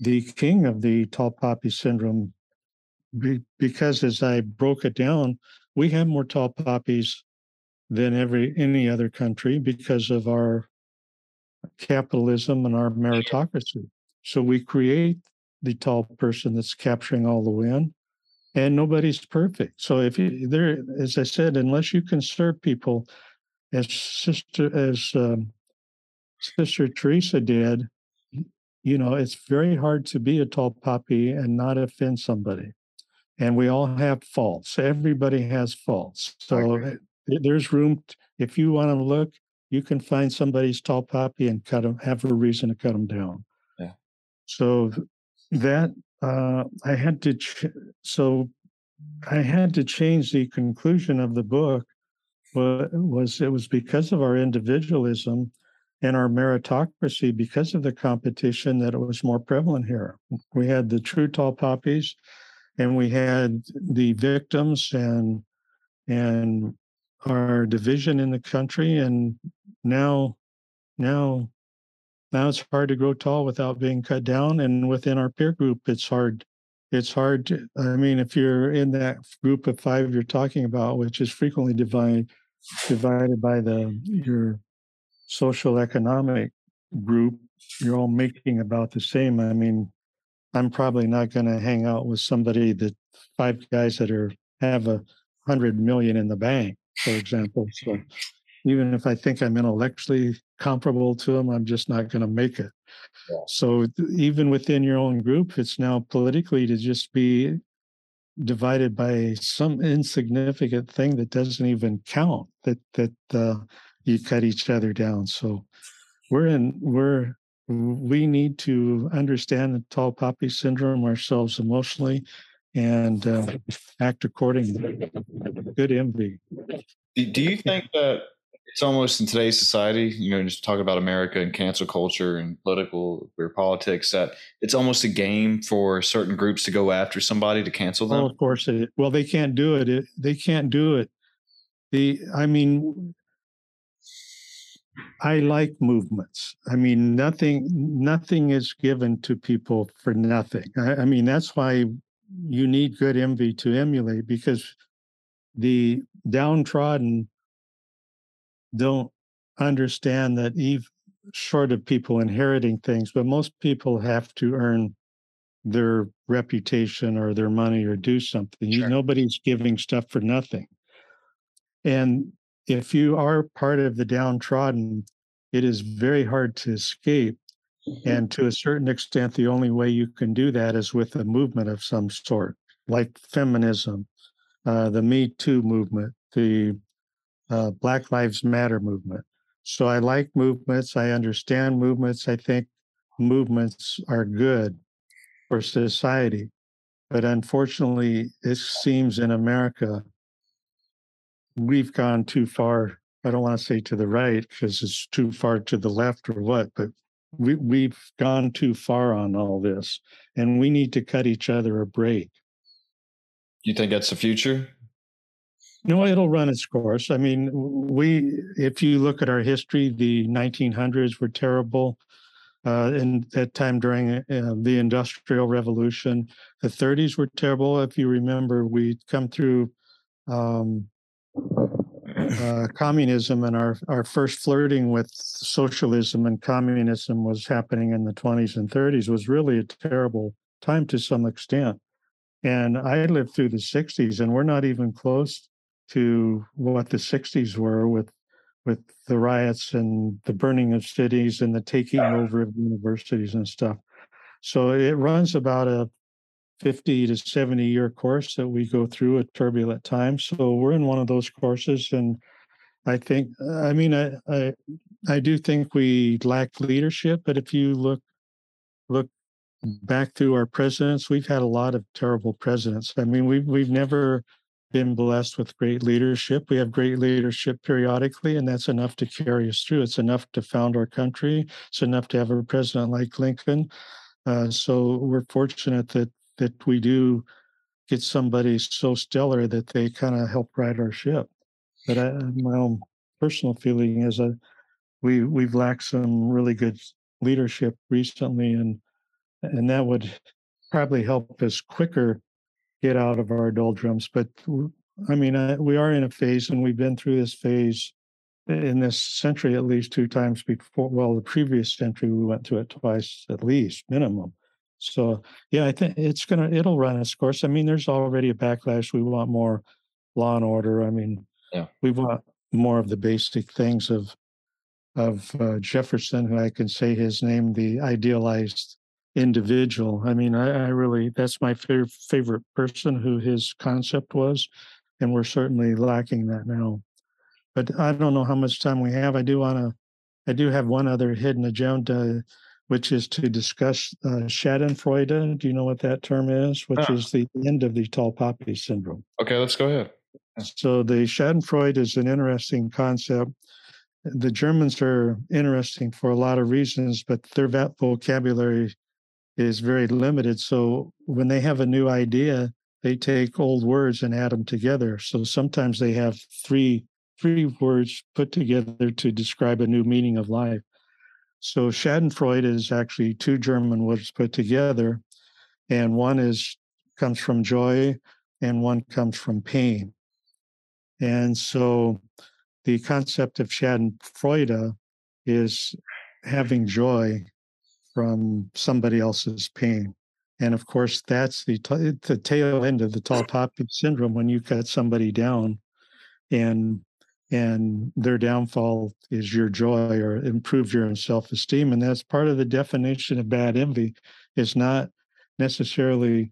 the king of the tall poppy syndrome, because as I broke it down, we have more tall poppies than any other country because of our capitalism and our meritocracy. So we create the tall person that's capturing all the wind, and nobody's perfect. So as I said, unless you can serve people as Sister Teresa did, it's very hard to be a tall poppy and not offend somebody. And we all have faults. Everybody has faults. So there's room. If you want to look, you can find somebody's tall poppy and cut them, have a reason to cut them down. Yeah. So that I had to change the conclusion of the book. It was because of our individualism and our meritocracy, because of the competition, that it was more prevalent here. We had the true tall poppies, and we had the victims and our division in the country. And now it's hard to grow tall without being cut down. And within our peer group, it's hard. It's hard to, if you're in that group of five you're talking about, which is frequently divided by your social economic group, you're all making about the same. I'm probably not going to hang out with somebody that five guys that have 100 million in the bank, for example. So even if I think I'm intellectually comparable to them, I'm just not going to make it. Yeah. So even within your own group, it's now politically to just be divided by some insignificant thing that doesn't even count, that you cut each other down. So we need to understand the tall poppy syndrome ourselves emotionally and act accordingly. Good envy. Do you think that it's almost in today's society, just talk about America and cancel culture and politics, that it's almost a game for certain groups to go after somebody to cancel them? Oh, of course. They can't do it. They can't do it. I like movements. nothing is given to people for nothing. That's why you need good envy to emulate, because the downtrodden don't understand that, even short of people inheriting things, but most people have to earn their reputation or their money or do something. Sure. Nobody's giving stuff for nothing. And if you are part of the downtrodden, it is very hard to escape. Mm-hmm. And to a certain extent, the only way you can do that is with a movement of some sort, like feminism, the Me Too movement, the Black Lives Matter movement. So I like movements. I understand movements. I think movements are good for society. But unfortunately, it seems in America, we've gone too far. I don't want to say to the right because it's too far to the left or what, but we've gone too far on all this, and we need to cut each other a break. You think that's the future? No, it'll run its course. I mean, if you look at our history, the 1900s were terrible. And that time during the Industrial Revolution, the 30s were terrible. If you remember, we come through communism, and our first flirting with socialism and communism was happening in the 20s and 30s. Was really a terrible time to some extent. And I lived through the 60s, and we're not even close to what the 60s were with the riots and the burning of cities and the taking over of universities and stuff. So it runs about a 50 to 70 year course that we go through at turbulent times. So we're in one of those courses. And I think, I mean, I do think we lack leadership, but if you look back through our presidents, we've had a lot of terrible presidents. I mean, we've never been blessed with great leadership. We have great leadership periodically, and that's enough to carry us through. It's enough to found our country. It's enough to have a president like Lincoln. So we're fortunate that we do get somebody so stellar that they kind of help ride our ship. But my own personal feeling is that we've lacked some really good leadership recently, and that would probably help us quicker get out of our doldrums. But I mean, we are in a phase, and we've been through this phase in this century at least two times before. Well, the previous century, we went through it twice at least, minimum. So, yeah, I think it'll run its course. I mean, there's already a backlash. We want more law and order. I mean, yeah. We want more of the basic things of Jefferson, who I can say his name, the idealized individual. I mean, I really, that's my favorite person, who his concept was, and we're certainly lacking that now. But I don't know how much time we have. I do have one other hidden agenda, which is to discuss Schadenfreude. Do you know what that term is? Which is the end of the tall poppy syndrome. Okay, let's go ahead. So the Schadenfreude is an interesting concept. The Germans are interesting for a lot of reasons, but their vocabulary is very limited. So when they have a new idea, they take old words and add them together. So sometimes they have three words put together to describe a new meaning of life. So Schadenfreude is actually two German words put together, and one comes from joy, and one comes from pain. And so the concept of Schadenfreude is having joy from somebody else's pain. And of course, that's the tail end of the tall poppy syndrome, when you cut somebody down and their downfall is your joy, or improve your self-esteem. And that's part of the definition of bad envy. It's not necessarily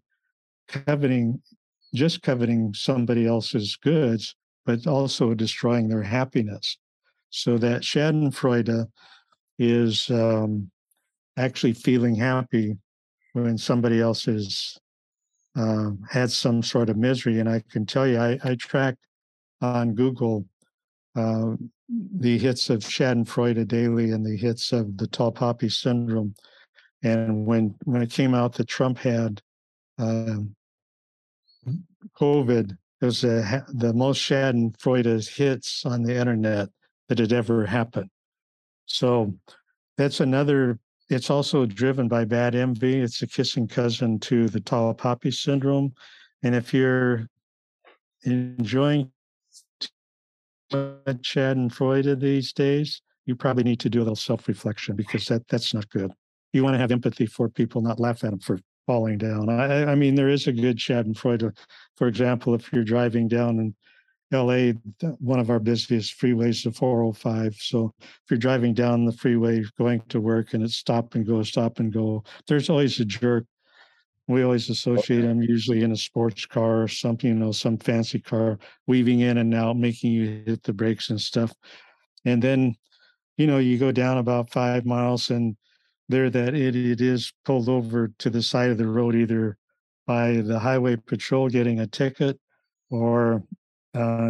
just coveting somebody else's goods, but also destroying their happiness. So that Schadenfreude is actually feeling happy when somebody else has had some sort of misery. And I can tell you, I tracked on Google the hits of Schadenfreude daily and the hits of the tall poppy syndrome. And when it came out that Trump had COVID, it was the most Schadenfreude hits on the internet that had ever happened. So that's another It's also driven by bad envy. It's a kissing cousin to the tall poppy syndrome. And if you're enjoying Schadenfreude these days, you probably need to do a little self-reflection, because that's not good. You want to have empathy for people, not laugh at them for falling down. I mean, there is a good Schadenfreude. For example, if you're driving down in LA, one of our busiest freeways, the 405. So if you're driving down the freeway going to work and it's stop and go, there's always a jerk. We always associate them usually in a sports car or something, some fancy car, weaving in and out, making you hit the brakes and stuff. And then, you go down about 5 miles and there that idiot is pulled over to the side of the road, either by the highway patrol getting a ticket, or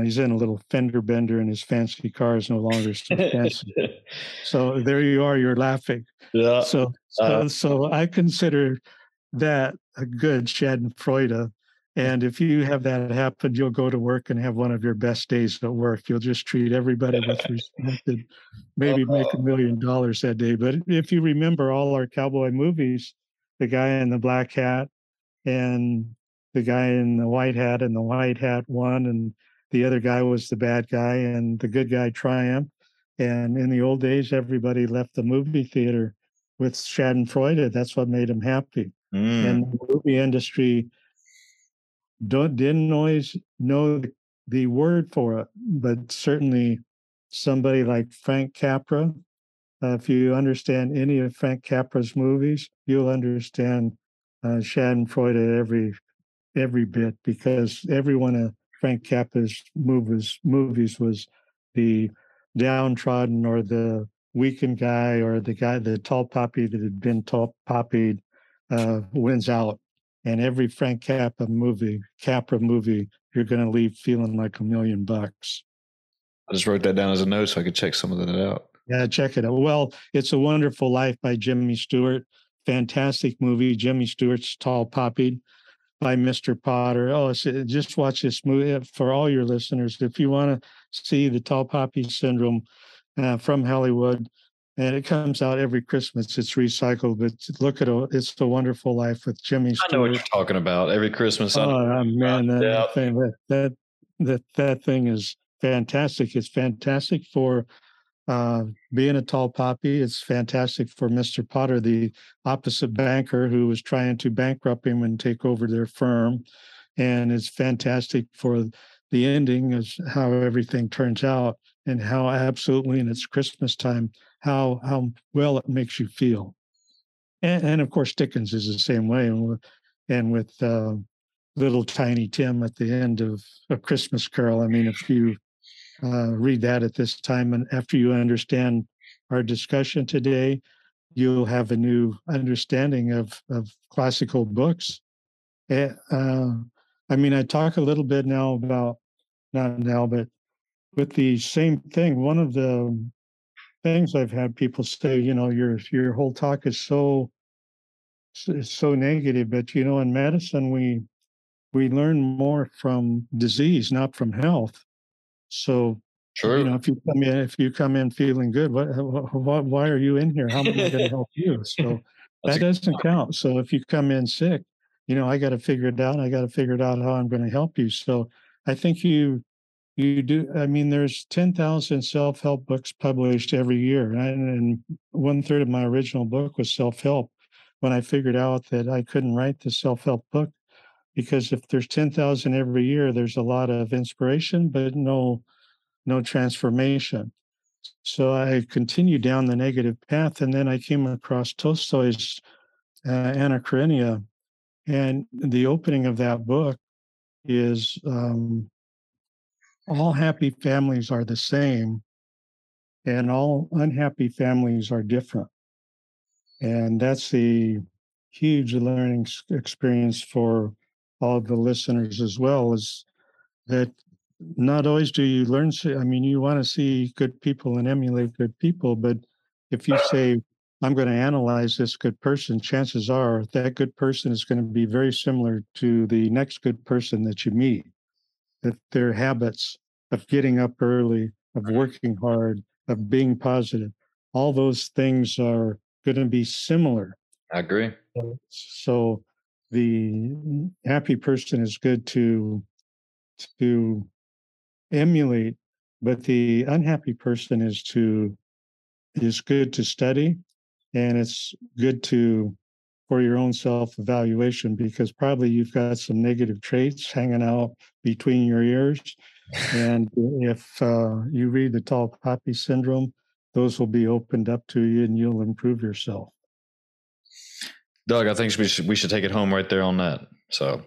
he's in a little fender bender and his fancy car is no longer so fancy. So there you are, you're laughing. Yeah. So I consider that a good Schadenfreude. And if you have that happen, you'll go to work and have one of your best days at work. You'll just treat everybody with respect and maybe make $1 million that day. But if you remember all our cowboy movies, the guy in the black hat and the guy in the white hat, and the white hat won, and the other guy was the bad guy, and the good guy triumphed. And in the old days, everybody left the movie theater with Schadenfreude. That's what made them happy. Mm. And the movie industry didn't always know the word for it, but certainly somebody like Frank Capra, if you understand any of Frank Capra's movies, you'll understand Schadenfreude every bit, because every one of Frank Capra's movies was the downtrodden or the weakened guy, or the guy, the tall poppy that had been tall poppied, wins out. And every Frank Capra movie, you're going to leave feeling like $1 million. I just wrote that down as a note so I could check some of that out. Yeah, check it out. Well, It's a Wonderful Life by Jimmy Stewart. Fantastic movie. Jimmy Stewart's tall poppied by Mr. Potter. Just watch this movie for all your listeners. If you want to see the tall poppy syndrome from Hollywood, and it comes out every Christmas. It's recycled, but look at it. It's The Wonderful Life with Jimmy Stewart. I know what you're talking about. Every Christmas. Oh, man, that thing is fantastic. It's fantastic for being a tall poppy. It's fantastic for Mr. Potter, the opposite banker who was trying to bankrupt him and take over their firm. And it's fantastic for the ending, is how everything turns out, and how absolutely, and it's Christmas time, how well it makes you feel. And of course, Dickens is the same way. And with Little Tiny Tim at the end of A Christmas Carol, I mean, if you read that at this time, and after you understand our discussion today, you'll have a new understanding of classical books. I mean, I talk a little bit now about, not now, but with the same thing, one of the things I've had people say, your whole talk is so negative, but in medicine we learn more from disease, not from health. So true. If you come in feeling good, what why are you in here? How am I going to help you? So that doesn't count. So if you come in sick, I got to figure it out. I got to figure it out how I'm going to help you. So I think you do. I mean, there's 10,000 self-help books published every year. And 1/3 of my original book was self-help, when I figured out that I couldn't write the self-help book, because if there's 10,000 every year, there's a lot of inspiration, but no transformation. So I continued down the negative path. And then I came across Tolstoy's Anna Karenina. And the opening of that book is... all happy families are the same, and all unhappy families are different. And that's the huge learning experience for all the listeners as well, is that not always do you learn. I mean, you want to see good people and emulate good people, but if you say, I'm going to analyze this good person, chances are that good person is going to be very similar to the next good person that you meet. That their habits of getting up early, of working hard, of being positive, all those things are going to be similar. I agree. So the happy person is good to emulate, but the unhappy person is good to study, and it's good for your own self-evaluation, because probably you've got some negative traits hanging out between your ears. And if you read the Tall Poppy Syndrome, those will be opened up to you and you'll improve yourself. Doug, I think we should take it home right there on that. So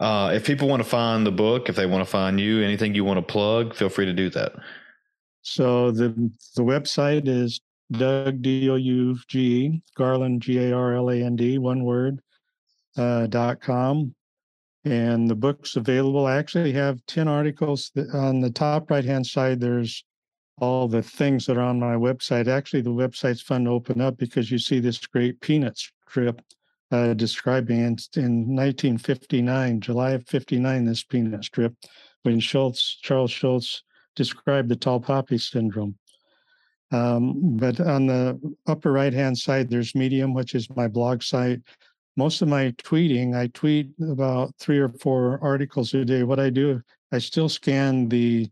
if people want to find the book, if they want to find you, anything you want to plug, feel free to do that. So the website is Doug, D-O-U-G, Garland, G-A-R-L-A-N-D, one word, .com. And the book's available. I actually have 10 articles. On the top right-hand side, there's all the things that are on my website. Actually, the website's fun to open up because you see this great peanuts trip describing in 1959, July of 59, this peanuts trip, when Charles Schultz described the Tall Poppy Syndrome. But on the upper right-hand side, there's Medium, which is my blog site. Most of my tweeting, I tweet about 3 or 4 articles a day. What I do, I still scan the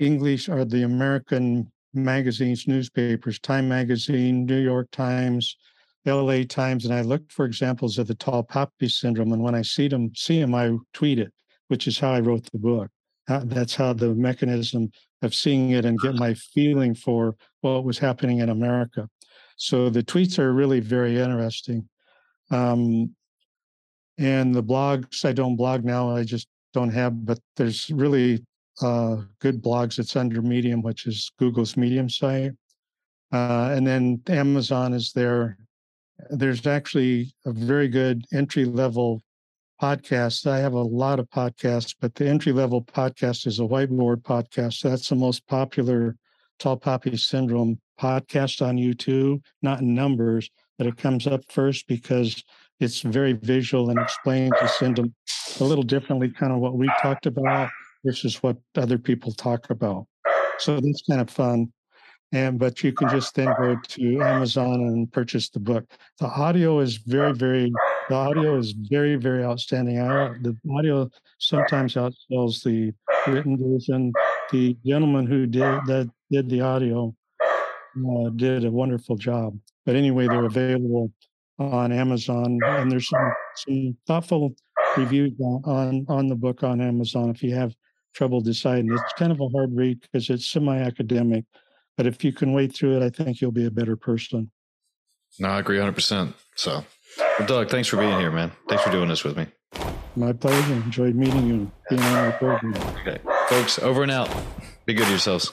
English or the American magazines, newspapers, Time Magazine, New York Times, LA Times, and I look for examples of the Tall Poppy Syndrome. And when I see them, I tweet it, which is how I wrote the book. That's how the mechanism of seeing it and get my feeling for what was happening in America. So the tweets are really very interesting. And the blogs, I don't blog now, I just don't have, but there's really good blogs. It's under Medium, which is Google's Medium site. And then Amazon is there. There's actually a very good entry-level podcast. I have a lot of podcasts, but the entry-level podcast is a whiteboard podcast. That's the most popular Tall Poppy Syndrome podcast on YouTube, not in numbers, but it comes up first because it's very visual and explains the syndrome a little differently, kind of what we talked about versus what other people talk about. So that's kind of fun. But you can just then go to Amazon and purchase the book. The audio is very, very outstanding. The audio sometimes outsells the written version. The gentleman who did the audio did a wonderful job. But anyway, they're available on Amazon, and there's some thoughtful reviews on the book on Amazon if you have trouble deciding. It's kind of a hard read because it's semi-academic. But if you can wade through it, I think you'll be a better person. No, I agree 100%. So, well, Doug, thanks for being here, man. Thanks for doing this with me. My pleasure. Enjoyed meeting you. Being on our program. Okay. Folks, over and out. Be good to yourselves.